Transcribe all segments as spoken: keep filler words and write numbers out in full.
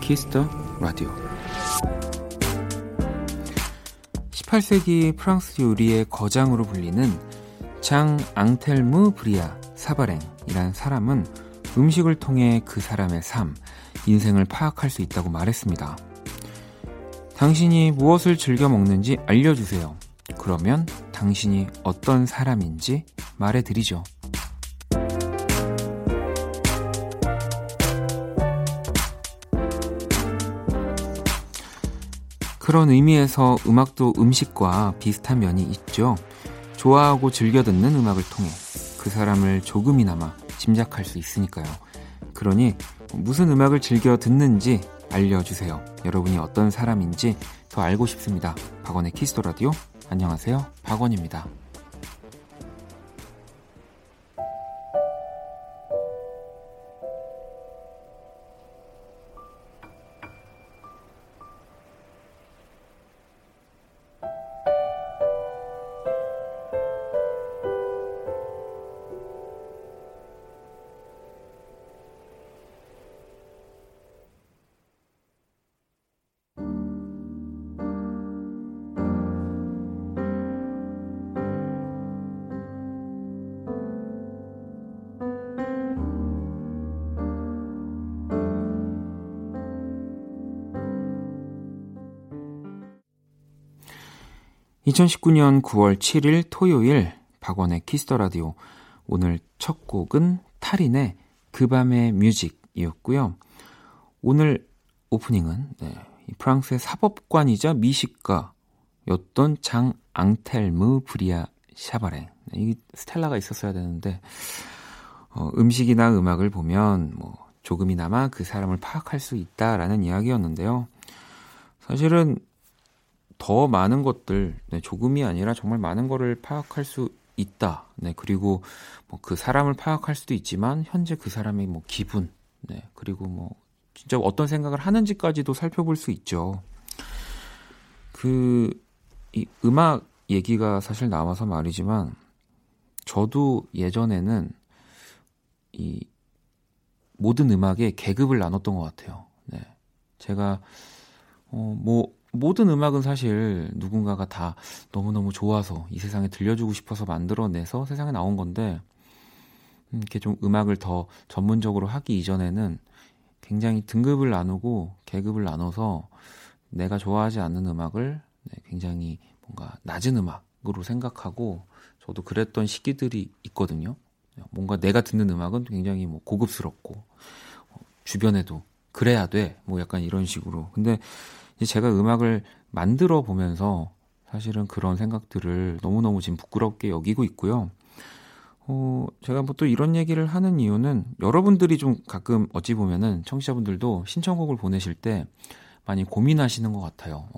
키스터 라디오. 십팔 세기 프랑스 요리의 거장으로 불리는 장 앙텔무 브리아 사바랭이란 사람은 음식을 통해 그 사람의 삶, 인생을 파악할 수 있다고 말했습니다. 당신이 무엇을 즐겨 먹는지 알려주세요. 그러면 당신이 어떤 사람인지 말해드리죠. 그런 의미에서 음악도 음식과 비슷한 면이 있죠. 좋아하고 즐겨 듣는 음악을 통해 그 사람을 조금이나마 짐작할 수 있으니까요. 그러니 무슨 음악을 즐겨 듣는지 알려주세요. 여러분이 어떤 사람인지 더 알고 싶습니다. 박원의 키스더 라디오. 안녕하세요, 박원입니다. 이천십구 년 구월 칠일 토요일 박원의 키스더 라디오. 오늘 첫 곡은 탈인의 그 밤의 뮤직이었고요. 오늘 오프닝은 네, 프랑스의 사법관이자 미식가였던 장 앙텔무 브리아 샤바랭. 이 스텔라가 있었어야 되는데 어, 음식이나 음악을 보면 뭐 조금이나마 그 사람을 파악할 수 있다라는 이야기였는데요. 사실은 더 많은 것들, 네, 조금이 아니라 정말 많은 거를 파악할 수 있다. 네, 그리고 뭐 그 사람을 파악할 수도 있지만 현재 그 사람의 뭐 기분, 네, 그리고 뭐 진짜 어떤 생각을 하는지까지도 살펴볼 수 있죠. 그 이 음악 얘기가 사실 나와서 말이지만 저도 예전에는 이 모든 음악에 계급을 나눴던 것 같아요. 네, 제가 어, 뭐 모든 음악은 사실 누군가가 다 너무너무 좋아서 이 세상에 들려주고 싶어서 만들어내서 세상에 나온 건데, 이렇게 좀 음악을 더 전문적으로 하기 이전에는 굉장히 등급을 나누고 계급을 나눠서 내가 좋아하지 않는 음악을 굉장히 뭔가 낮은 음악으로 생각하고, 저도 그랬던 시기들이 있거든요. 뭔가 내가 듣는 음악은 굉장히 뭐 고급스럽고 주변에도 그래야 돼, 뭐 약간 이런 식으로. 근데 제가 음악을 만들어 보면서 사실은 그런 생각들을 너무너무 지금 부끄럽게 여기고 있고요. 어, 제가 뭐 또 이런 얘기를 하는 이유는 여러분들이 좀 가끔 어찌 보면은 청취자분들도 신청곡을 보내실 때 많이 고민하시는 것 같아요.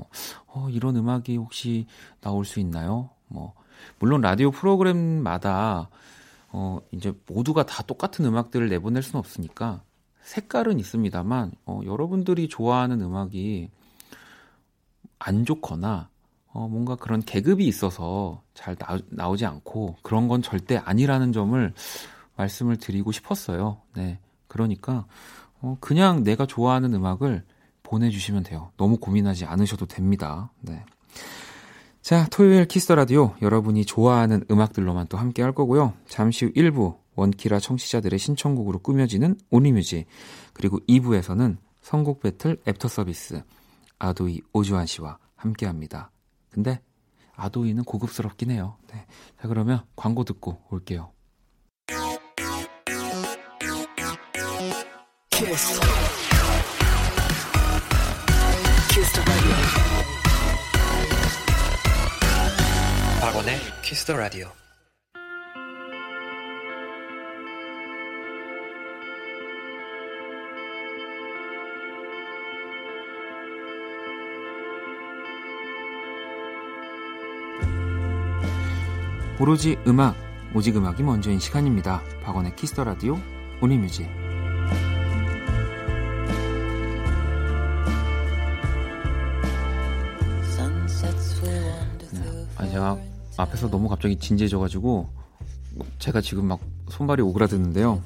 어, 이런 음악이 혹시 나올 수 있나요? 뭐, 물론 라디오 프로그램마다 어, 이제 모두가 다 똑같은 음악들을 내보낼 수는 없으니까 색깔은 있습니다만, 어, 여러분들이 좋아하는 음악이 안 좋거나 어, 뭔가 그런 계급이 있어서 잘 나, 나오지 않고 그런 건 절대 아니라는 점을 말씀을 드리고 싶었어요. 네, 그러니까 어, 그냥 내가 좋아하는 음악을 보내주시면 돼요. 너무 고민하지 않으셔도 됩니다. 네. 자, 토요일 키스더 라디오, 여러분이 좋아하는 음악들로만 또 함께 할 거고요. 잠시 후 일 부 원키라 청취자들의 신청곡으로 꾸며지는 온리뮤직, 그리고 이 부에서는 선곡 배틀 애프터 서비스 아도이 오주환 씨와 함께합니다. 근데 아도이는 고급스럽긴 해요. 네. 자, 그러면 광고 듣고 올게요. 키스. 키스 더 라디오. 박원의 키스 더 라디오. 오로지 음악, 오직 음악이 먼저인 시간입니다. 박원의 키스더 라디오 온리뮤직. 네. 아니, 제가 앞에서 너무 갑자기 진지해져가지고 제가 지금 막 손발이 오그라드는데요.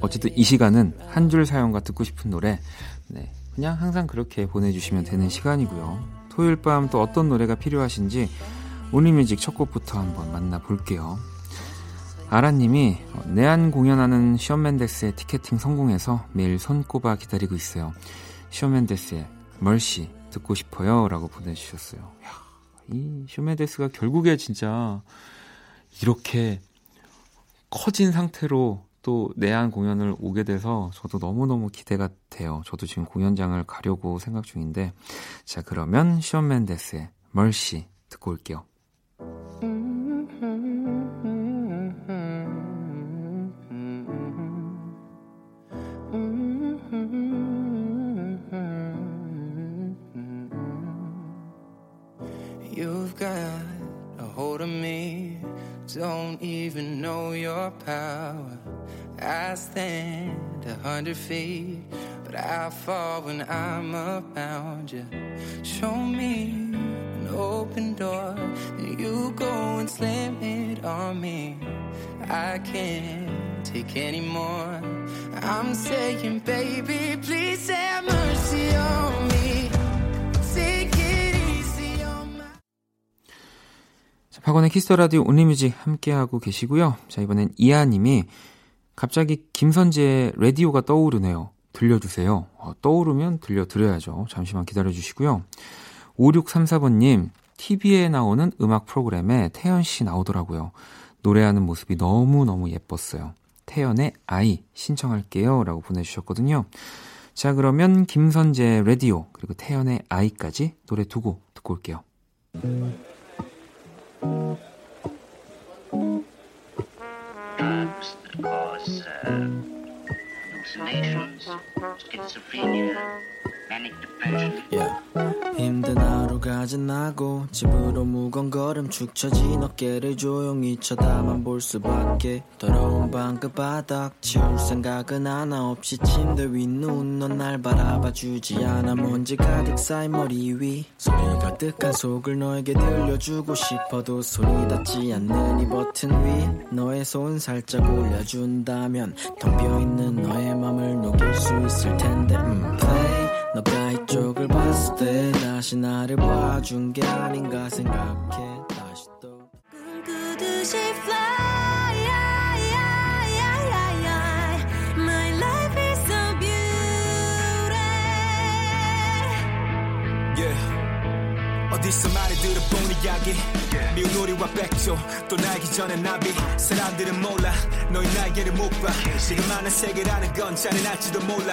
어쨌든 이 시간은 한 줄 사연과 듣고 싶은 노래, 네, 그냥 항상 그렇게 보내주시면 되는 시간이고요. 토요일 밤 또 어떤 노래가 필요하신지 온리뮤직 첫 곡부터 한번 만나볼게요. 아라님이 내한 공연하는 션 맨데스의 티켓팅 성공해서 매일 손꼽아 기다리고 있어요. 션 맨데스의 멀시 듣고 싶어요 라고 보내주셨어요. 이야, 이 션 맨데스가 결국에 진짜 이렇게 커진 상태로 또 내한 공연을 오게 돼서 저도 너무너무 기대가 돼요. 저도 지금 공연장을 가려고 생각 중인데, 자 그러면 션 맨데스의 멀시 듣고 올게요. You've got a hold of me, don't even know your power. I stand a hundred feet, but I fall when I'm around you. Show me an open door, and you go and slam it on me. I can't take anymore. I'm saying, baby, please have mercy on me. Take it easy on my... 자, 박원의 키스더라디오 온리뮤직 함께하고 계시고요. 자, 이번엔 이하님이 갑자기 김선재의 라디오가 떠오르네요. 들려주세요. 어, 떠오르면 들려드려야죠. 잠시만 기다려주시고요. 오육삼사번님, 티비에 나오는 음악 프로그램에 태연씨 나오더라고요. 노래하는 모습이 너무너무 예뻤어요. 태연의 아이 신청할게요 라고 보내주셨거든요. 자 그러면 김선재의 라디오 그리고 태연의 아이까지 노래 두 곡 듣고 올게요. 음. Cause uh, hallucinations, schizophrenia, manic depression. Yeah. 힘든 하루가 지나고 집으로 무거운 걸음 축 처진 어깨를 조용히 쳐다만 볼 수밖에. 더러운 방 끝바닥 치울 생각은 하나 없이 침대 위 누운 넌 날 바라봐주지 않아. 먼지 가득 쌓인 머리 위 소리 가득한 속을 너에게 들려주고 싶어도 소리 닿지 않는 이 버튼 위 너의 손 살짝 올려준다면 텅 비어있는 너의 맘을 녹일 수 있을 텐데 음, play 너가 이쪽을 봤을 때 다시 나를 봐준 게 아닌가 생각해. 다시 또 꿈꾸듯이 fly My life is so beautiful yeah. 어디서 말을 들어본 이야기 yeah. 미운 우리와 백조 또 날기 전에 나비 사람들은 몰라 너의 날개를 못 봐 지금만의 세계라는 건 잘은 알지도 몰라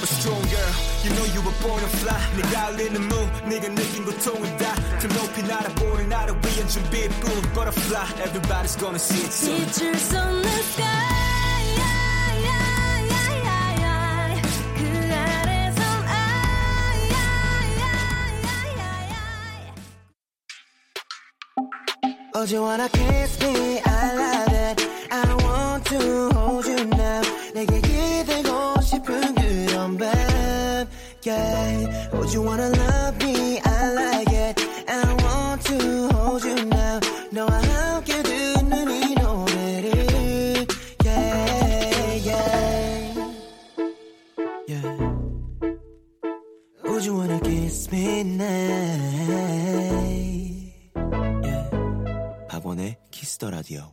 But strong girl You know you were born to fly 네가 흘리는 무 네가 느낀 고통은 다 더 높이 날아보는 나를 위한 준비뿐 Butterfly Everybody's gonna see it soon Teachers on the sky Oh, you wanna kiss me? I love it. I want to hold you now. 내게 기대고 싶은 그런 밤. Yeah. Oh, you wanna love me? I like it. I want to hold you now. 너와 함께 듣는 이 노래를. Yeah, yeah. Yeah. Oh, you wanna kiss me now? 키스더라디오.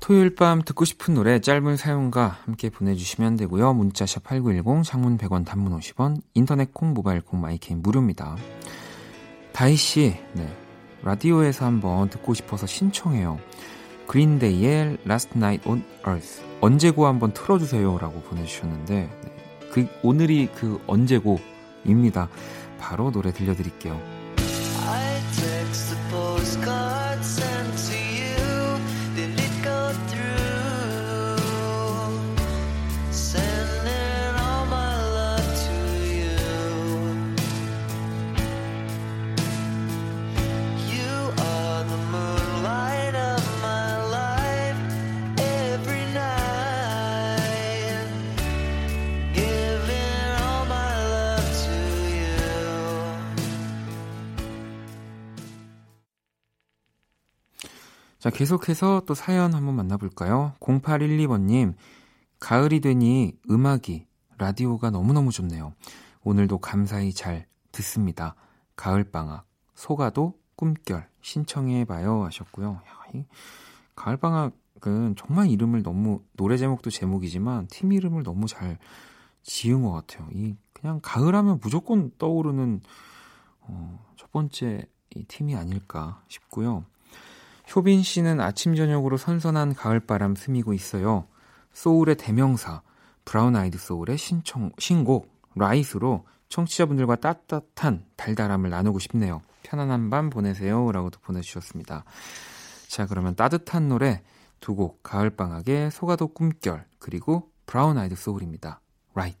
토요일 밤 듣고 싶은 노래 짧은 사연과 함께 보내주시면 되고요. 문자샵 팔구일공, 장문 백 원, 단문 오십 원, 인터넷 콩, 모바일 콩, 마이케인 무료입니다. 다희씨, 네, 라디오에서 한번 듣고 싶어서 신청해요. 그린데이의 Last Night on Earth 언제고 한번 틀어주세요 라고 보내주셨는데, 네, 그 오늘이 그 언제고입니다. 바로 노래 들려드릴게요. I text the postcard sent to you, did it go through? Sending all my love to you. You are the moonlight of my life every night, giving all my love to you. 자, 계속해서 또 사연 한번 만나볼까요? 공팔일이 번님, 가을이 되니 음악이, 라디오가 너무너무 좋네요. 오늘도 감사히 잘 듣습니다. 가을방학, 소가도 꿈결 신청해봐요 하셨고요. 야, 이 가을방학은 정말 이름을 너무, 노래 제목도 제목이지만 팀 이름을 너무 잘 지은 것 같아요. 이 그냥 가을하면 무조건 떠오르는 어, 첫 번째 이 팀이 아닐까 싶고요. 효빈 씨는 아침 저녁으로 선선한 가을바람 스미고 있어요. 소울의 대명사 브라운 아이드 소울의 신청, 신곡 라이스로 청취자분들과 따뜻한 달달함을 나누고 싶네요. 편안한 밤 보내세요 라고도 보내주셨습니다. 자, 그러면 따뜻한 노래 두 곡, 가을방학의 소가도 꿈결 그리고 브라운 아이드 소울입니다. Right.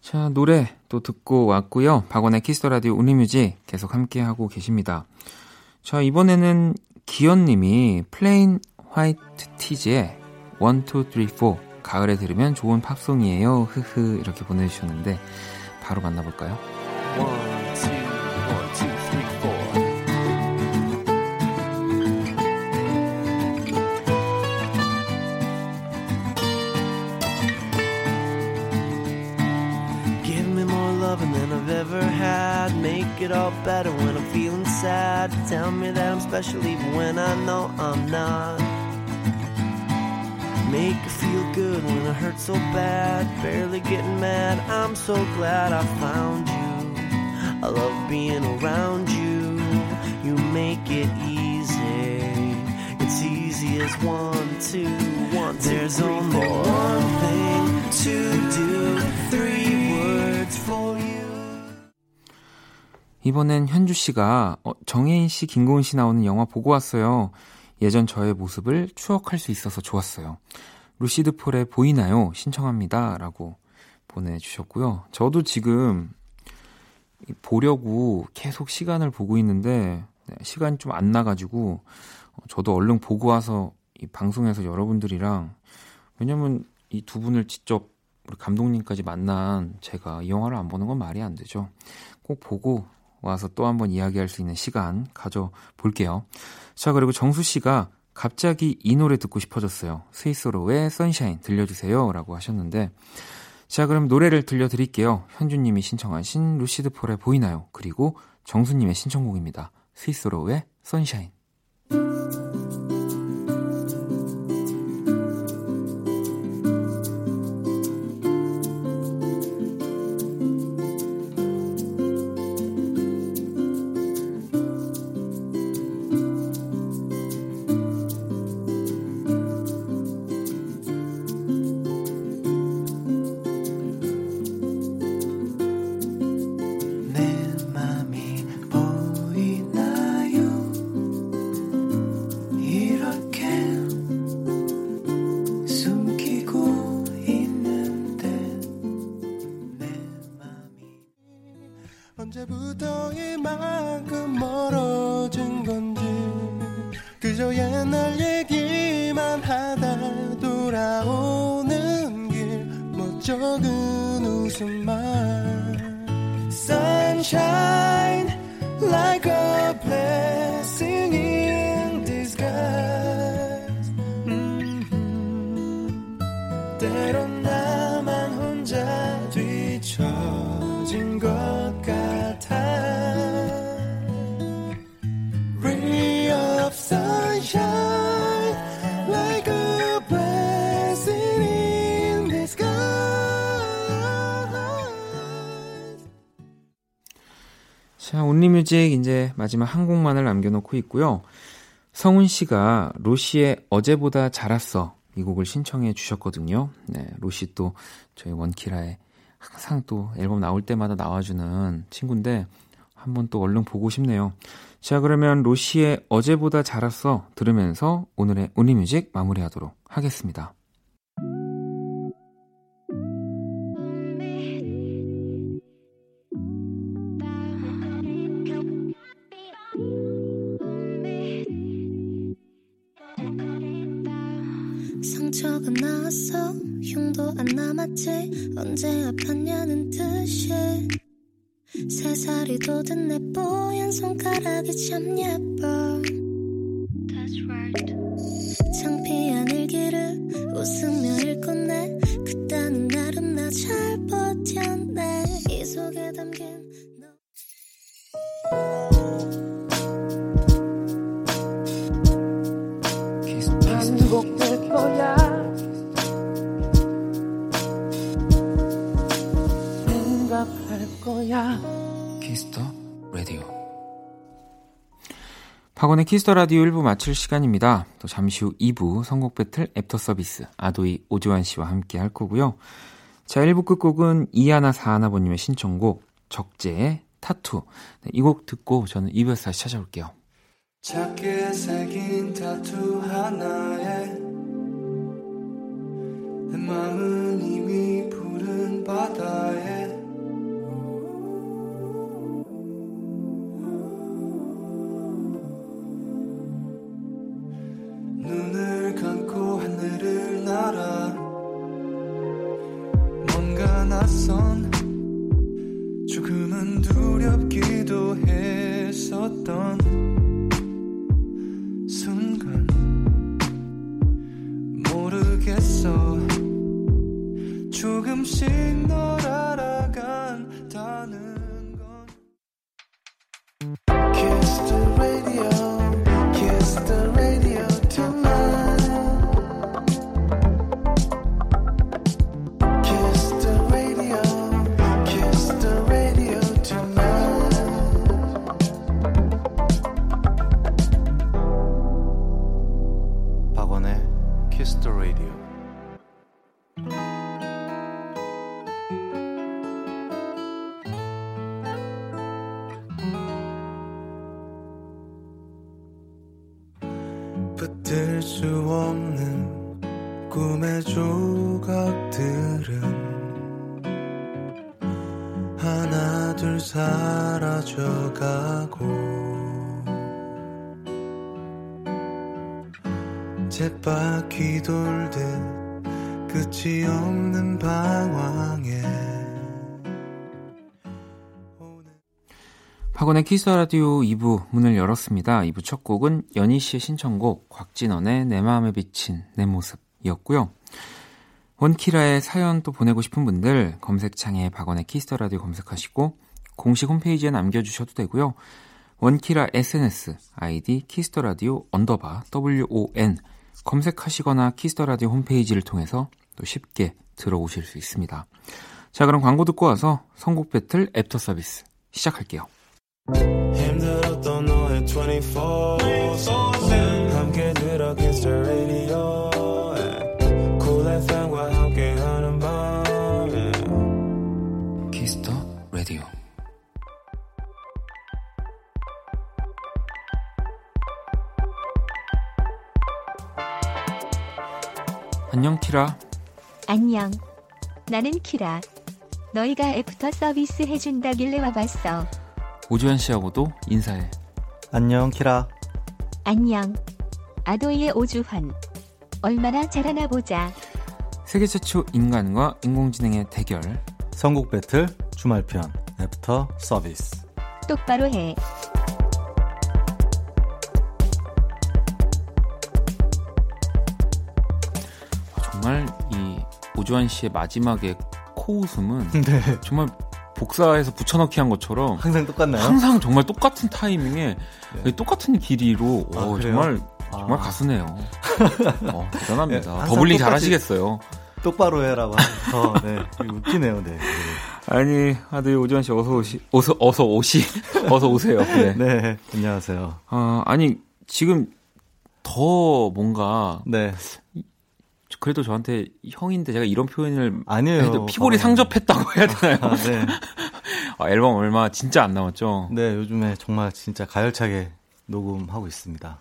자, 노래 또 듣고 왔고요. 박원의 키스더라디오 온리뮤직 계속 함께하고 계십니다. 자, 이번에는 기현님이 플레인 화이트 티즈의 원 투 쓰리 포 가을에 들으면 좋은 팝송이에요. 흐흐 이렇게 보내주셨는데 바로 만나볼까요? Make it all better when I'm feeling sad. Tell me that I'm special even when I know I'm not. Make it feel good when I hurt so bad. Barely getting mad, I'm so glad I found you. I love being around you. You make it easy. It's easy as one, two, one, two, There's three, only four. one thing to do. Three words for you. 이번엔 현주씨가 어, 정혜인씨, 김고은씨 나오는 영화 보고 왔어요. 예전 저의 모습을 추억할 수 있어서 좋았어요. 루시드 폴의 보이나요? 신청합니다 라고 보내주셨고요. 저도 지금 보려고 계속 시간을 보고 있는데 시간이 좀 안 나가지고 저도 얼른 보고 와서 이 방송에서 여러분들이랑, 왜냐면 이 두 분을 직접 우리 감독님까지 만난 제가 이 영화를 안 보는 건 말이 안 되죠. 꼭 보고 와서 또 한번 이야기할 수 있는 시간 가져볼게요. 자, 그리고 정수씨가 갑자기 이 노래 듣고 싶어졌어요. 스위스로의 선샤인 들려주세요 라고 하셨는데, 자, 그럼 노래를 들려드릴게요. 현주님이 신청하신 루시드 폴의 보이나요? 그리고 정수님의 신청곡입니다. 스위스로의 선샤인. 그저 옛날 얘기만 하다 돌아오는 길 못 적은 웃음만 Sunshine like a blessing in disguise mm-hmm. 때론 나만 혼자 뒤처진 것 같아 Sunshine like a blessing in the sky. 자, 온리뮤직 이제 마지막 한 곡만을 남겨놓고 있고요. 성훈 씨가 로시의 어제보다 잘았어 이 곡을 신청해 주셨거든요. 네, 로시 또 저희 원키라에 항상 또 앨범 나올 때마다 나와주는 친구인데 한번 또 얼른 보고 싶네요. 자, 그러면 로시의 어제보다 잘았어 들으면서 오늘의 온리뮤직 마무리하도록 하겠습니다. 상처가 나왔어 흉도 안 남았지 언제 아팠냐는 듯이 세 살이 돋은 내 뽀얀 손가락이 참 예뻐 That's right. 창피한 일기를 웃으며 읽고 내 그딴 날은 나 잘 버텨내 이 속에 담긴 너 키스터 라디오. 박원의 키스터 라디오 일 부 마칠 시간입니다. 또 잠시 후 이 부 선곡 배틀 애프터 서비스 아도이 오지환 씨와 함께 할 거고요. 자, 일 부 끝곡은 이하나사하나번님의 신청곡 적재의 타투. 네, 이 곡 듣고 저는 이 부에서 다시 찾아올게요. 작게 새긴 타투 하나에 내 마음은 이미 푸른 바다에 눈을 감고 하늘을 날아 뭔가 낯선 조금은 두렵기도 했었던 순간 모르겠어 조금씩 널 알아간다는 건 Kiss the radio Kiss the radio 붙들 수 없는 꿈의 조각들은 하나 둘 사라져가고 쳇바퀴 돌듯 끝이 없는 방황에 박원의 키스라디오 이 부 문을 열었습니다. 이 부 첫 곡은 연희씨의 신청곡 곽진원의 내 마음에 비친 내 모습이었고요. 원키라의 사연 또 보내고 싶은 분들 검색창에 박원의 키스라디오 검색하시고 공식 홈페이지에 남겨주셔도 되고요. 원키라 에스엔에스 아이디 키스라디오 언더바 더블유오엔 검색하시거나 키스라디오 홈페이지를 통해서 또 쉽게 들어오실 수 있습니다. 자, 그럼 광고 듣고 와서 선곡 배틀 애프터 서비스 시작할게요. 힘들었던 너의 이십사 세븐 함께 들어 키스 라디오 쿨 에프엠과 함께하는 밤 키스 라디오 안녕 키라. 안녕. 나는 키라. 너희가 애프터 서비스 해준다길래 와봤어. 오주현 씨하고도 인사해. 안녕 키라. 안녕. 아도이의 오주환 얼마나 잘하나 보자. 세계 최초 인간과 인공지능의 대결, 선곡 배틀, 주말편, 애프터 서비스. 똑바로 해. 정말 이 오주환 씨의 마지막에 코웃음은 네. 정말 복사해서 붙여넣기 한 것처럼 항상 똑같나요? 항상 정말 똑같은 타이밍에 네. 똑같은 길이로 아, 오, 정말 정말 아. 가수네요. 어, 대단합니다. 네, 버블링 잘하시겠어요. 똑바로 해라고 하면서 네, 웃기네요. 네. 네. 아니 아들 오지환 씨 어서 오시 어서 어서 오시 어서 오세요. 네, 네 안녕하세요. 어, 아니 지금 더 뭔가 네. 그래도 저한테 형인데 제가 이런 표현을 아니에요. 해도 피골이 어. 상접했다고 해야 되나요? 아, 네. 아, 앨범 얼마 진짜 안 남았죠? 네, 요즘에 정말 진짜 가열차게 녹음하고 있습니다.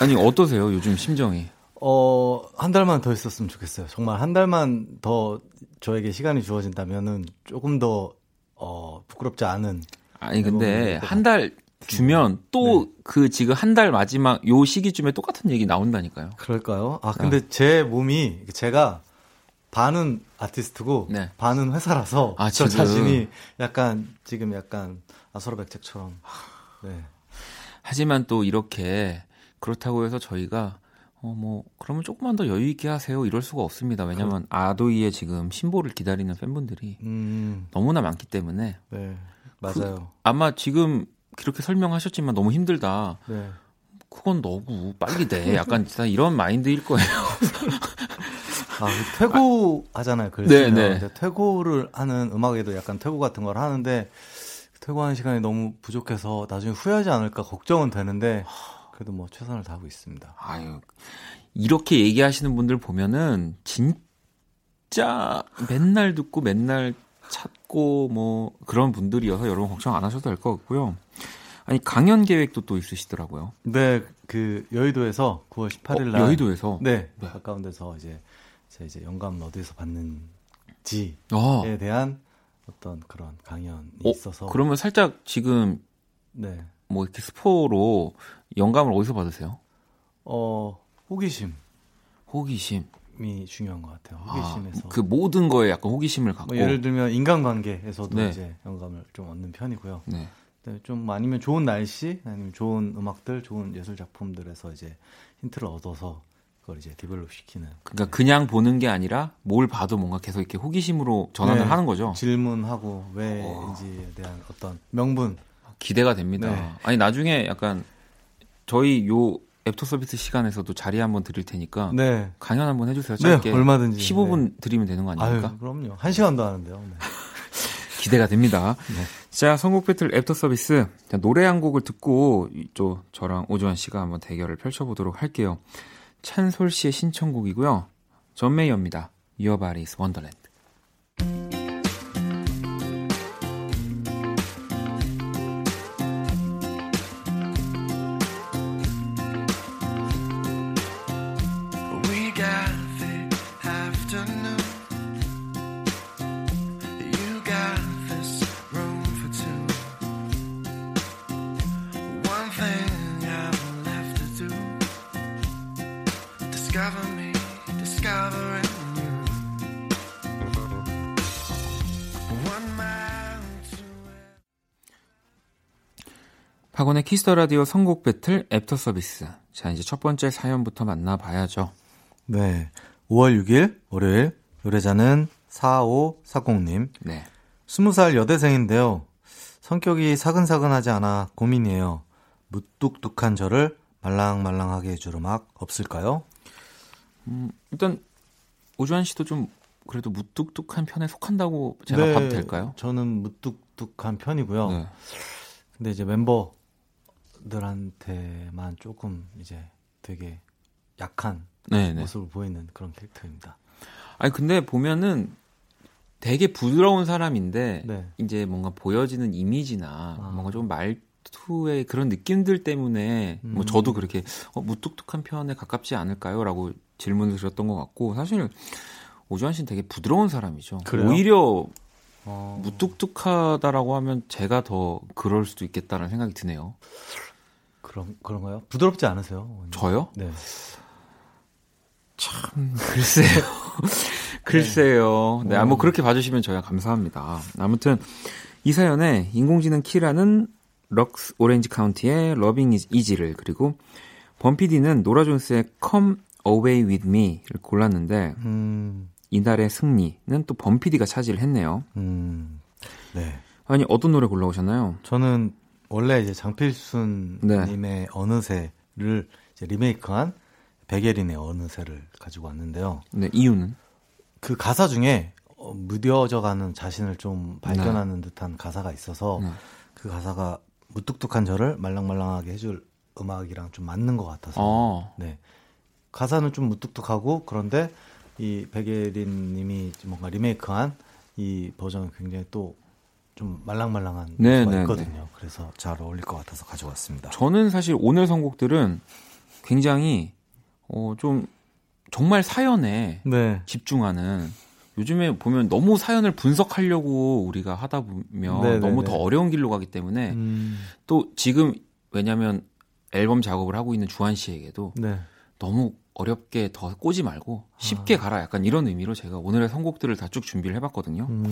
아니, 어떠세요? 요즘 심정이? 어, 한 달만 더 있었으면 좋겠어요. 정말 한 달만 더 저에게 시간이 주어진다면은 조금 더 어, 부끄럽지 않은. 아니, 근데 한 달 주면 또 그 네. 지금 한 달 마지막 요 시기쯤에 똑같은 얘기 나온다니까요. 그럴까요? 아, 근데 네. 제 몸이 제가 반은 아티스트고 네. 반은 회사라서 아, 저 자신이 약간 지금 약간 아수라백책처럼. 네. 하지만 또 이렇게 그렇다고 해서 저희가 어 뭐 그러면 조금만 더 여유 있게 하세요 이럴 수가 없습니다. 왜냐하면 그... 아도이의 지금 신보를 기다리는 팬분들이 음... 너무나 많기 때문에. 네, 맞아요. 그, 아마 지금 그렇게 설명하셨지만 너무 힘들다. 네. 그건 너무 빨리 돼. 약간 이런 마인드일 거예요. 아, 퇴고 아, 하잖아요. 그래서 네. 퇴고를 하는 음악에도 약간 퇴고 같은 걸 하는데 퇴고하는 시간이 너무 부족해서 나중에 후회하지 않을까 걱정은 되는데. 그래도 뭐 최선을 다하고 있습니다. 아유, 이렇게 얘기하시는 분들 보면은 진짜 맨날 듣고 맨날 찾고 뭐 그런 분들이어서 여러분 걱정 안 하셔도 될 것 같고요. 아니 강연 계획도 또 있으시더라고요. 네, 그 여의도에서 구월 십팔일 날 어, 여의도에서 네, 네 가까운 데서 이제 제가 이제 영감을 어디에서 받는지에 아. 대한 어떤 그런 강연이 어, 있어서 그러면 살짝 지금 네. 뭐 이렇게 스포로 영감을 어디서 받으세요? 어 호기심, 호기심이 중요한 것 같아요. 호기심에서 아, 그 모든 거에 약간 호기심을 갖고 뭐 예를 들면 인간관계에서도 네. 이제 영감을 좀 얻는 편이고요. 네. 좀 아니면 좋은 날씨, 아니면 좋은 음악들, 좋은 예술 작품들에서 이제 힌트를 얻어서 그걸 이제 디벨롭 시키는. 그러니까 네. 그냥 보는 게 아니라 뭘 봐도 뭔가 계속 이렇게 호기심으로 전환을 네. 하는 거죠. 질문하고 왜인지에 대한 어떤 명분. 기대가 됩니다. 네. 아니 나중에 약간 저희 요 애프터 서비스 시간에서도 자리 한번 드릴 테니까 네. 강연 한번 해주세요. 짧게 네, 얼마든지 십오 분 네. 드리면 되는 거 아닙니까? 아유, 그럼요. 한 시간도 하는데요. 네. 기대가 됩니다. 네. 자, 선곡 배틀 애프터 서비스 자, 노래 한 곡을 듣고 또 저랑 오주환 씨가 한번 대결을 펼쳐보도록 할게요. 찬솔 씨의 신청곡이고요. 존 메이어입니다. Your Body is Wonderland. 박원의 키스더라디오 선곡 배틀 애프터 서비스. 자, 이제 첫 번째 사연부터 만나봐야죠. 네, 오월 육일 월요일 노래자는 사오사공님. 네. 스무 살 여대생인데요. 성격이 사근사근하지 않아 고민이에요. 무뚝뚝한 저를 말랑말랑하게 해줄 음악 없을까요? 음, 일단 오주환 씨도 좀 그래도 무뚝뚝한 편에 속한다고 제가 네, 봐도 될까요? 저는 무뚝뚝한 편이고요. 네. 근데 이제 멤버들한테만 조금 이제 되게 약한 네네. 모습을 보이는 그런 캐릭터입니다. 아니 근데 보면은 되게 부드러운 사람인데 네. 이제 뭔가 보여지는 이미지나 아. 뭔가 좀 말투의 그런 느낌들 때문에 음. 뭐 저도 그렇게 어, 무뚝뚝한 편에 가깝지 않을까요?라고 질문을 드렸던 것 같고 사실 오주환 씨는 되게 부드러운 사람이죠. 그래요? 오히려 어... 무뚝뚝하다라고 하면 제가 더 그럴 수도 있겠다는 생각이 드네요. 그런, 그런가요? 부드럽지 않으세요? 저요? 네. 참, 글쎄요. 글쎄요. 네, 네, 뭐 그렇게 봐주시면 저야 감사합니다. 아무튼, 이 사연에 인공지능 키라는 럭스 오렌지 카운티의 러빙 이지를, 그리고 범피디는 노라 존스의 Come Away With Me를 골랐는데, 음. 이날의 승리는 또 범피디가 차지를 했네요. 음. 네. 아니, 어떤 노래 골라오셨나요? 저는 원래 이제 장필순 네. 님의 어느새를 이제 리메이크한 백예린의 어느새를 가지고 왔는데요. 네, 이유는? 그 가사 중에 어, 무뎌져가는 자신을 좀 발견하는 네. 듯한 가사가 있어서 네. 그 가사가 무뚝뚝한 저를 말랑말랑하게 해줄 음악이랑 좀 맞는 것 같아서 어. 네. 가사는 좀 무뚝뚝하고 그런데 이 백예린 님이 뭔가 리메이크한 이 버전은 굉장히 또 좀 말랑말랑한 네, 네, 있거든요. 네. 그래서 잘 어울릴 것 같아서 가져왔습니다. 저는 사실 오늘 선곡들은 굉장히 어, 좀 정말 사연에 네. 집중하는, 요즘에 보면 너무 사연을 분석하려고 우리가 하다 보면 네, 너무 네, 더 네. 어려운 길로 가기 때문에 음. 또 지금 왜냐하면 앨범 작업을 하고 있는 주한 씨에게도 네. 너무 어렵게 더 꼬지 말고 쉽게 아. 가라, 약간 이런 의미로 제가 오늘의 선곡들을 다 쭉 준비를 해봤거든요. 음.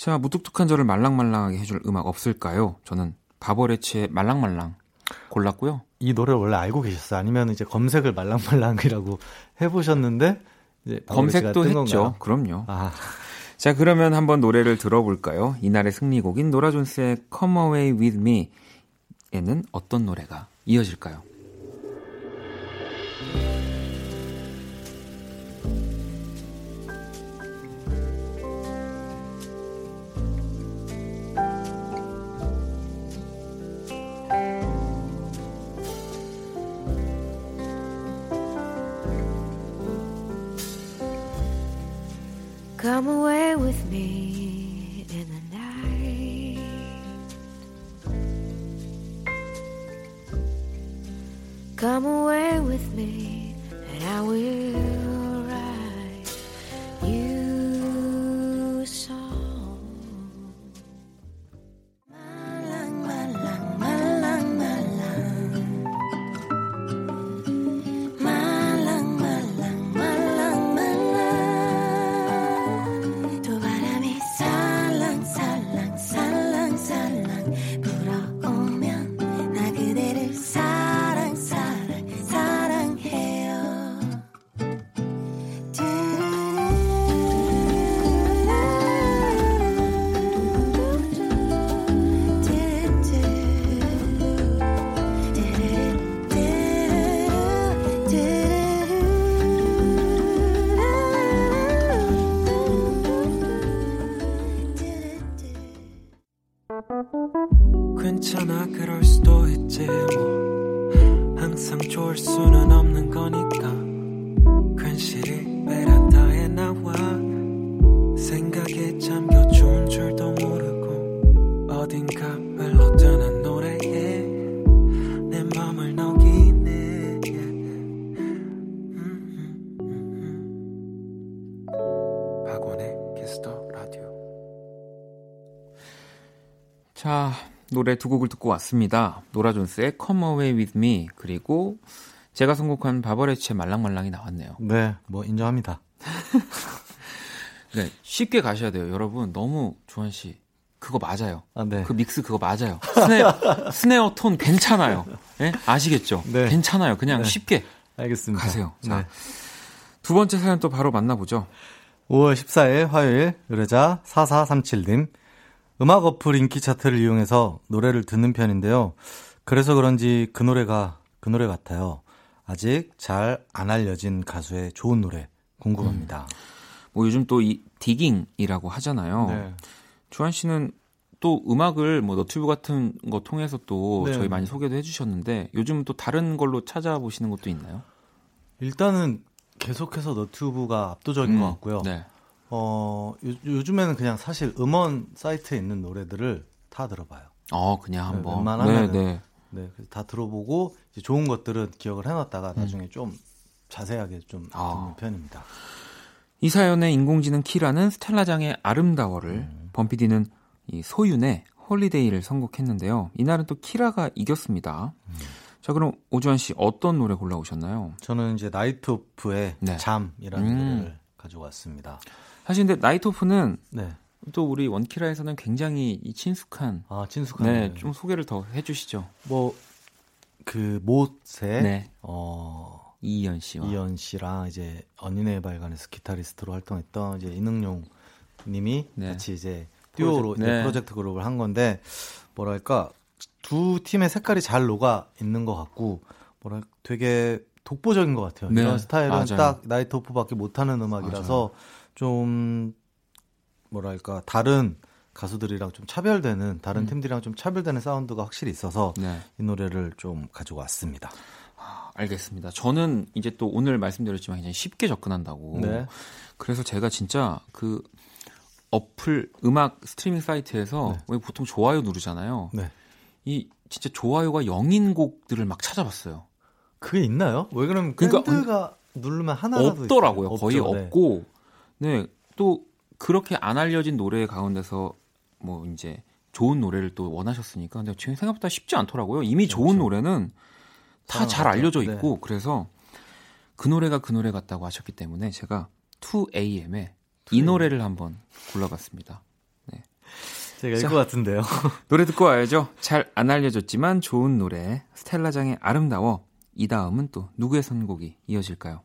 자, 무뚝뚝한 저를 말랑말랑하게 해줄 음악 없을까요? 저는 바버레치의 말랑말랑 골랐고요. 이 노래를 원래 알고 계셨어요? 아니면 이제 검색을 말랑말랑이라고 해보셨는데 이제 검색도 했죠. 건가요? 그럼요. 아. 자, 그러면 한번 노래를 들어볼까요? 이날의 승리곡인 노라 존스의 Come Away With Me 에는 어떤 노래가 이어질까요? Come away with me in the night. Come away with me and I will write you a song. 말랑 말랑 말랑 말랑 말랑 말랑 말랑 말랑 또 바람이 살랑 살랑 살랑 살랑 불어오면 나 그대를 사랑 사랑 사랑해요. 괜찮아, 그럴 수도 있지 뭐. 항상 좋을 수는 없는 거니까. 괜시리 베란다에 나와 생각에 잠겨 좋은 줄도 모르고 어딘가 흘러드는 노래에 내 맘을 녹이네. 음, 음, 음. 박원의 키스더 라디오. 자, 노래 두 곡을 듣고 왔습니다. 노라 존스의 Come Away With Me, 그리고 제가 선곡한 바버레치의 말랑말랑이 나왔네요. 네, 뭐 인정합니다. 네, 쉽게 가셔야 돼요. 여러분, 너무 조한 씨 그거 맞아요. 아, 네. 그 믹스 그거 맞아요. 스네어, 스네어 톤 괜찮아요. 네? 아시겠죠? 네. 괜찮아요. 그냥 네. 쉽게 알겠습니다. 가세요. 자, 네. 두 번째 사연 또 바로 만나보죠. 오월 십사일 화요일, 의뢰자 사사삼칠님. 음악 어플 인기 차트를 이용해서 노래를 듣는 편인데요. 그래서 그런지 그 노래가 그 노래 같아요. 아직 잘 안 알려진 가수의 좋은 노래 궁금합니다. 음. 뭐 요즘 또 이 디깅이라고 하잖아요. 네. 주한 씨는 또 음악을 뭐 너튜브 같은 거 통해서 또 네. 저희 많이 소개도 해주셨는데 요즘은 또 다른 걸로 찾아보시는 것도 있나요? 일단은 계속해서 너튜브가 압도적인 음. 것 같고요. 네. 어, 요, 요즘에는 그냥 사실 음원 사이트에 있는 노래들을 다 들어봐요. 어, 그냥 한번. 웬만하면은, 네, 네. 네, 그래서 다 들어보고 이제 좋은 것들은 기억을 해놨다가 음. 나중에 좀 자세하게 좀 아. 듣는 편입니다. 이 사연의 인공지능 키라는 스텔라장의 아름다워를, 범피디는 음. 이 소윤의 홀리데이를 선곡했는데요. 이날은 또 키라가 이겼습니다. 음. 자, 그럼 오주환 씨 어떤 노래 골라오셨나요? 저는 이제 나이트 오프의 네. 잠이라는 음. 노래를 가져왔습니다. 사실 근데 나이트 오프는 네. 또 우리 원키라에서는 굉장히 친숙한 아 친숙한 네, 좀 소개를 더 해주시죠. 뭐 그 모세 네. 어 이현 씨와 이현 씨랑 이제 언니네 발간에서 기타리스트로 활동했던 이제 이능용 님이 네. 같이 이제 듀오로 프로젝트, 네. 프로젝트 그룹을 한 건데 뭐랄까 두 팀의 색깔이 잘 녹아 있는 것 같고 뭐랄까 되게 독보적인 것 같아요. 네. 이런 스타일은 맞아요. 딱 나이트 오프밖에 못하는 음악이라서 맞아요. 좀 뭐랄까 다른 가수들이랑 좀 차별되는 다른 음. 팀들이랑 좀 차별되는 사운드가 확실히 있어서 네. 이 노래를 좀 가지고 왔습니다. 아, 알겠습니다. 저는 이제 또 오늘 말씀드렸지만 굉장히 쉽게 접근한다고. 네. 그래서 제가 진짜 그 어플 음악 스트리밍 사이트에서 네. 보통 좋아요 누르잖아요. 네. 이 진짜 좋아요가 영인 곡들을 막 찾아봤어요. 그게 있나요? 왜 그러면 밴드가 그러니까, 누르면 하나라도 없더라고요. 있어요. 거의 없죠. 없고. 네. 네. 또 그렇게 안 알려진 노래 가운데서 뭐 이제 좋은 노래를 또 원하셨으니까 근데 지금 생각보다 쉽지 않더라고요. 이미 그렇죠. 좋은 노래는 다 잘 알려져 있고 네. 그래서 그 노래가 그 노래 같다고 하셨기 때문에 제가 투 에이엠의 이 노래를 한번 골라봤습니다. 네. 제가 일 것 같은데요. 노래 듣고 와야죠. 잘 안 알려졌지만 좋은 노래 스텔라장의 아름다워. 이 다음은 또 누구의 선곡이 이어질까요?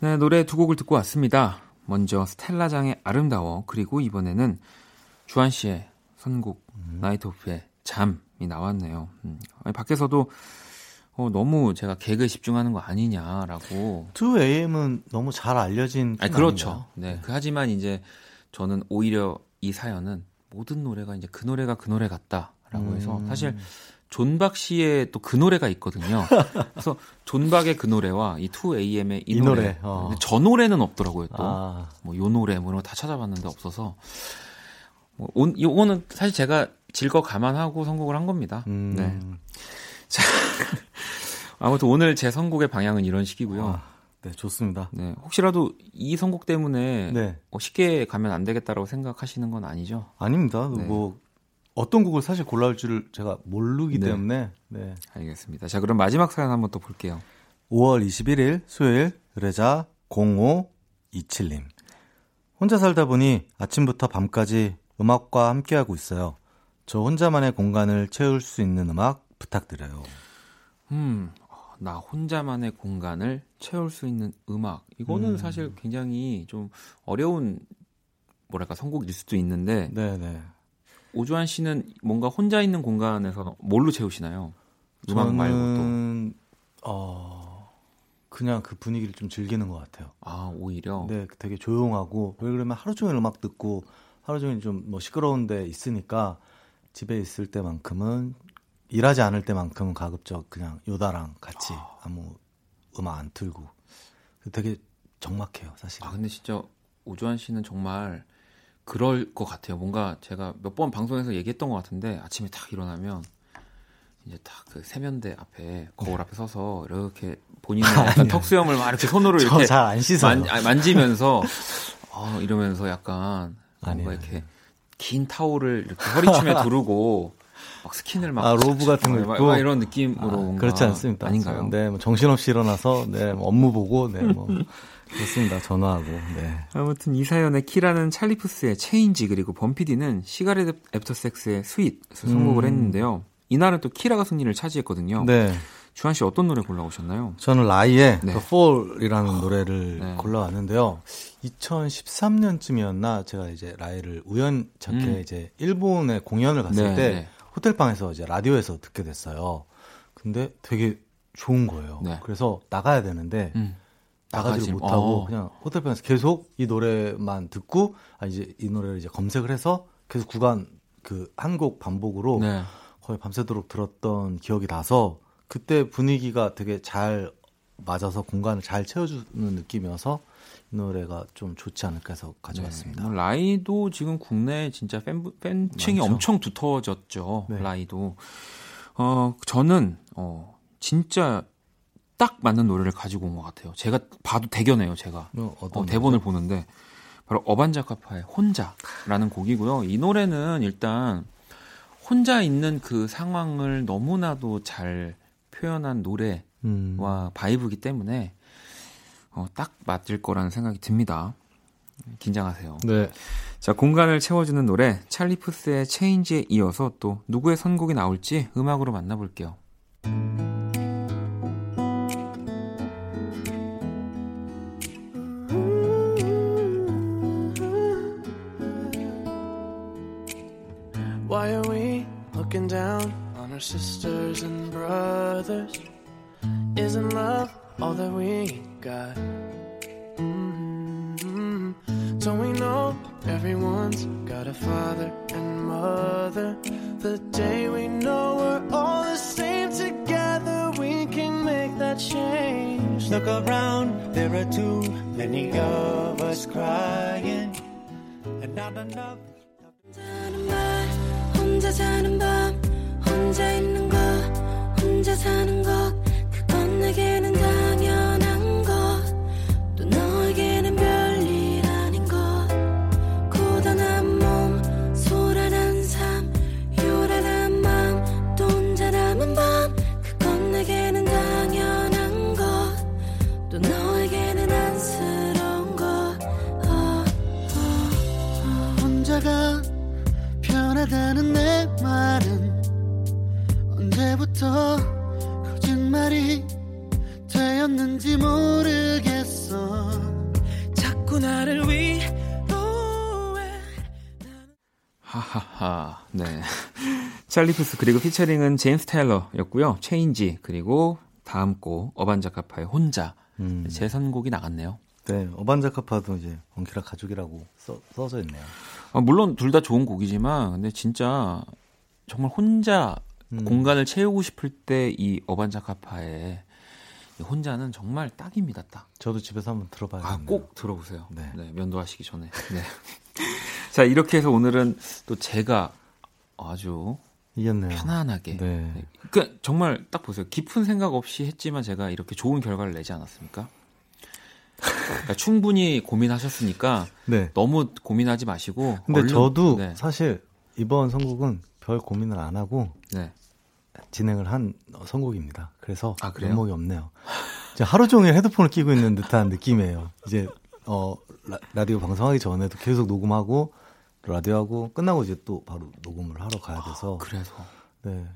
네, 노래 두 곡을 듣고 왔습니다. 먼저 스텔라장의 아름다워 그리고 이번에는 주한 씨의 선곡 음. 나이트 오프의 잠이 나왔네요. 음. 아니, 밖에서도 어, 너무 제가 개그에 집중하는 거 아니냐라고. 투 에이엠은 너무 잘 알려진 아니, 그렇죠. 네, 네. 그, 하지만 이제 저는 오히려 이 사연은 모든 노래가 이제 그 노래가 그 노래 같다라고 음. 해서 사실 존박 씨의 또 그 노래가 있거든요. 그래서 존박의 그 노래와 이 투 에이엠의 이, 이 노래. 노래. 어. 근데 저 노래는 없더라고요, 또. 아. 뭐, 요 노래, 뭐, 이런 거 다 찾아봤는데 없어서. 뭐, 온, 요거는 사실 제가 질 거 감안하고 선곡을 한 겁니다. 음. 네. 자. 아무튼 오늘 제 선곡의 방향은 이런 식이고요. 아, 네, 좋습니다. 네. 혹시라도 이 선곡 때문에 네. 어, 쉽게 가면 안 되겠다라고 생각하시는 건 아니죠? 아닙니다. 네. 뭐. 어떤 곡을 사실 골라올지를 제가 모르기 네. 때문에 네. 알겠습니다. 자, 그럼 마지막 사연 한번 또 볼게요. 오월 이십일일 수요일 의뢰자 공오이칠님 혼자 살다 보니 아침부터 밤까지 음악과 함께하고 있어요. 저 혼자만의 공간을 채울 수 있는 음악 부탁드려요. 음, 나 혼자만의 공간을 채울 수 있는 음악 이거는 음. 사실 굉장히 좀 어려운 뭐랄까 선곡일 수도 있는데 네네 오주환 씨는 뭔가 혼자 있는 공간에서 뭘로 채우시나요? 음악 말고 또. 어... 그냥 그 분위기를 좀 즐기는 것 같아요. 아, 오히려? 네, 되게 조용하고, 그러면 하루 종일 음악 듣고 하루 종일 좀 뭐 시끄러운 데 있으니까 집에 있을 때만큼은, 일하지 않을 때만큼은 가급적 그냥 요다랑 같이 아... 아무 음악 안 틀고 되게 적막해요, 사실은. 아, 근데 진짜 오주환 씨는 정말 그럴 것 같아요. 뭔가 제가 몇 번 방송에서 얘기했던 것 같은데 아침에 딱 일어나면 이제 딱 그 세면대 앞에 거울 앞에 서서 이렇게 본인의 약간 턱수염을 막 이렇게 손으로 이렇게 잘 안 씻어요. 만, 만지면서 어, 이러면서 약간 아니에요. 뭔가 이렇게 긴 타올을 이렇게 허리춤에 두르고 막 스킨을 막 아, 로브 같은 거 입고 막 이런 느낌으로 아, 뭔가 그렇지 않습니다. 아닌가요? 네, 뭐 정신없이 일어나서 네, 뭐 업무 보고 네, 뭐 그렇습니다. 전화하고. 네. 아무튼 이 사연의 키라는 찰리푸스의 체인지 그리고 범피디는 시가렛 애프터섹스의 스윗을 선곡을 음. 했는데요. 이날은 또 키라가 승리를 차지했거든요. 네. 주한 씨 어떤 노래 골라오셨나요? 저는 라이의 네. The Fall이라는 어, 노래를 네. 골라왔는데요. 이천십삼 년쯤이었나 제가 이제 라이를 우연찮게 음. 이제 일본에 공연을 갔을 네, 때 네. 호텔방에서 이제 라디오에서 듣게 됐어요. 근데 되게 좋은 거예요. 네. 그래서 나가야 되는데 음. 나가지를 못하고 어. 그냥 호텔방에서 계속 이 노래만 듣고 아 이제 이 노래를 이제 검색을 해서 계속 구간 그 한 곡 반복으로 네. 거의 밤새도록 들었던 기억이 나서 그때 분위기가 되게 잘 맞아서 공간을 잘 채워주는 느낌이어서 이 노래가 좀 좋지 않을까 해서 가져왔습니다. 네, 라이도 지금 국내에 진짜 팬, 팬층이 많죠? 엄청 두터워졌죠. 네. 라이도. 어, 저는 어, 진짜 딱 맞는 노래를 가지고 온 것 같아요. 제가 봐도 대견해요. 제가 어, 어, 대본을 노래죠? 보는데 바로 어반자카파의 혼자라는 곡이고요. 이 노래는 일단 혼자 있는 그 상황을 너무나도 잘 표현한 노래와 음. 바이브이기 때문에 어, 딱 맞을 거라는 생각이 듭니다. 긴장하세요. 네. 자, 공간을 채워주는 노래 찰리 푸스의 체인지에 이어서 또 누구의 선곡이 나올지 음악으로 만나볼게요. Why are we looking down on our sisters and brothers? Isn't love all that we got? Mm-hmm. Don't we know everyone's got a father and mother? The day we know we're all the same together, we can make that change. Look around, there are too many of us crying, and not enough. 혼자 사는 밤 혼자 있는 것 혼자 사는 것 그건 내게는 당연한 것 또 너에게는 별일 아닌 것 고단한 몸 소란한 삶 요란한 마음 또 혼자 남은 밤 그건 내게는 당연한 것 또 너에게는 안쓰러운 것 oh, oh, oh. 혼자가 편하다는 내 말은 언제부터 거짓말이 되었는지 모르겠어 자꾸 나를 위로해 하하하 네 찰리 푸스 그리고 피처링은 제임스 테일러였고요 체인지 그리고 다음 곡 어반자카파의 혼자 음. 제 선곡이 나갔네요. 네, 어반자카파도 이제 원키라 가족이라고 써, 써져 있네요. 아, 물론 둘 다 좋은 곡이지만, 근데 진짜 정말 혼자 음. 공간을 채우고 싶을 때 이 어반자카파의 혼자는 정말 딱입니다, 딱. 저도 집에서 한번 들어봐야겠네요. 아, 꼭 들어보세요. 네. 네, 면도하시기 전에. 네. 자, 이렇게 해서 오늘은 또 제가 아주 이겼네요. 편안하게. 네. 그러니까 정말 딱 보세요. 깊은 생각 없이 했지만 제가 이렇게 좋은 결과를 내지 않았습니까? 그러니까 충분히 고민하셨으니까 네. 너무 고민하지 마시고. 근데 얼른, 저도 네. 사실 이번 선곡은 별 고민을 안 하고 네. 진행을 한 선곡입니다. 그래서 아, 면목이 없네요. 이제 하루 종일 헤드폰을 끼고 있는 듯한 느낌이에요. 이제 어, 라, 라디오 방송하기 전에도 계속 녹음하고 라디오하고 끝나고 이제 또 바로 녹음을 하러 가야 돼서. 아, 그래서 네.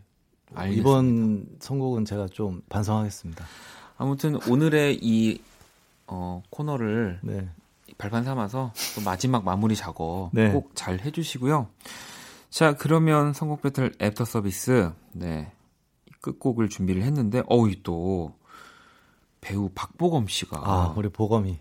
알겠습니다. 이번 선곡은 제가 좀 반성하겠습니다. 아무튼 오늘의 이 어, 코너를 네. 발판 삼아서 또 마지막 마무리 작업 네. 꼭 잘 해주시고요. 자, 그러면 선곡 배틀 애프터 서비스 네 끝곡을 준비를 했는데 어우 또 배우 박보검 씨가 아, 우리 보검이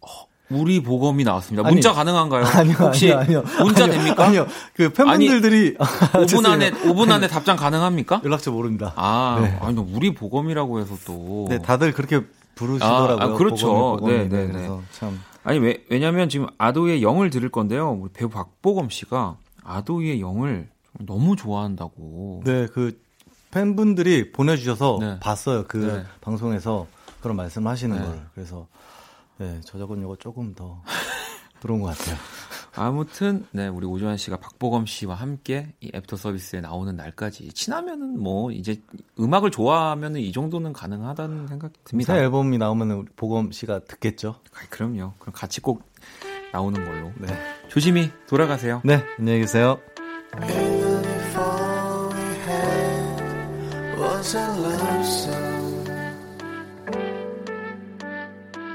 어, 우리 보검이 나왔습니다. 문자 아니, 가능한가요? 아니요, 혹시 아니요, 아니요, 문자 아니요, 됩니까? 아니요. 그 팬분들들이 아니, 오 분 안에 오 분 안에 답장 가능합니까? 연락처 모릅니다. 아, 네. 아니 우리 보검이라고 해서 또 네, 다들 그렇게 부르시더라고요. 아, 아, 그렇죠. 네, 네, 네. 참 아니 왜 왜냐면 지금 아도의 영을 들을 건데요. 우리 배우 박보검 씨가 아도의 영을 너무 좋아한다고. 네, 그 팬분들이 보내주셔서 네. 봤어요. 그 네. 방송에서 그런 말씀하시는 네. 걸. 그래서 네, 저작권 요거 조금 더 들어온 것 같아요. 아무튼 네, 우리 오주환 씨가 박보검 씨와 함께 이 애프터 서비스에 나오는 날까지 친하면은 뭐 이제 음악을 좋아하면은 이 정도는 가능하다는 생각이 듭니다. 새 앨범이 나오면은 우리 보검 씨가 듣겠죠? 아, 그럼요. 그럼 같이 꼭 나오는 걸로. 네. 조심히 돌아가세요. 네, 안녕히 계세요. a love song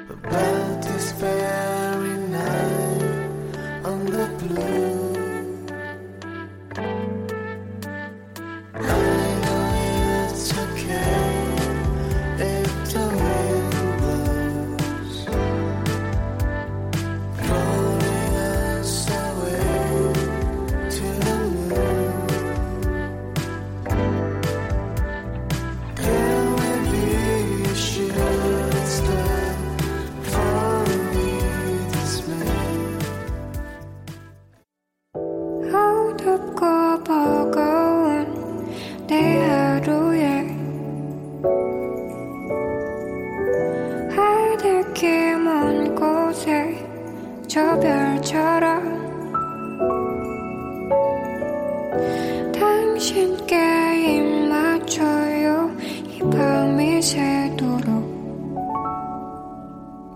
about this very night on the blue I know it's okay if the wind blows rolling us away to the moon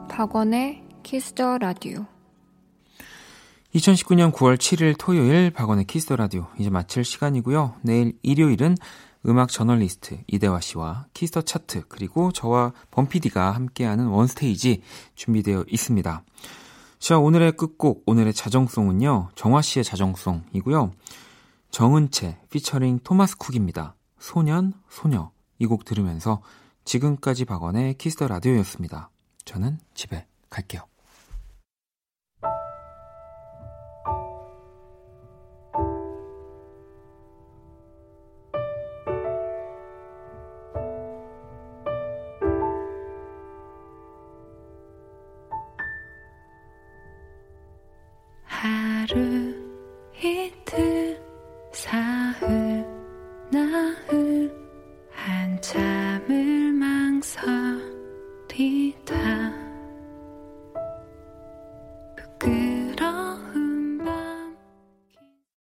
박원의 키스 더 라디오. 이천십구 년 구월 칠일 토요일 박원의 키스 더 라디오 이제 마칠 시간이고요. 내일 일요일은 음악 저널리스트 이대화 씨와 키스 더 차트 그리고 저와 범피디가 함께하는 원스테이지 준비되어 있습니다. 자, 오늘의 끝곡 오늘의 자정송은요. 정화 씨의 자정송이고요. 정은채 피처링 토마스 쿡입니다. 소년 소녀 이 곡 들으면서 지금까지 박원의 키스 더 라디오였습니다. 저는 집에 갈게요. 하루 이틀 사흘 나흘 한참을 망설이다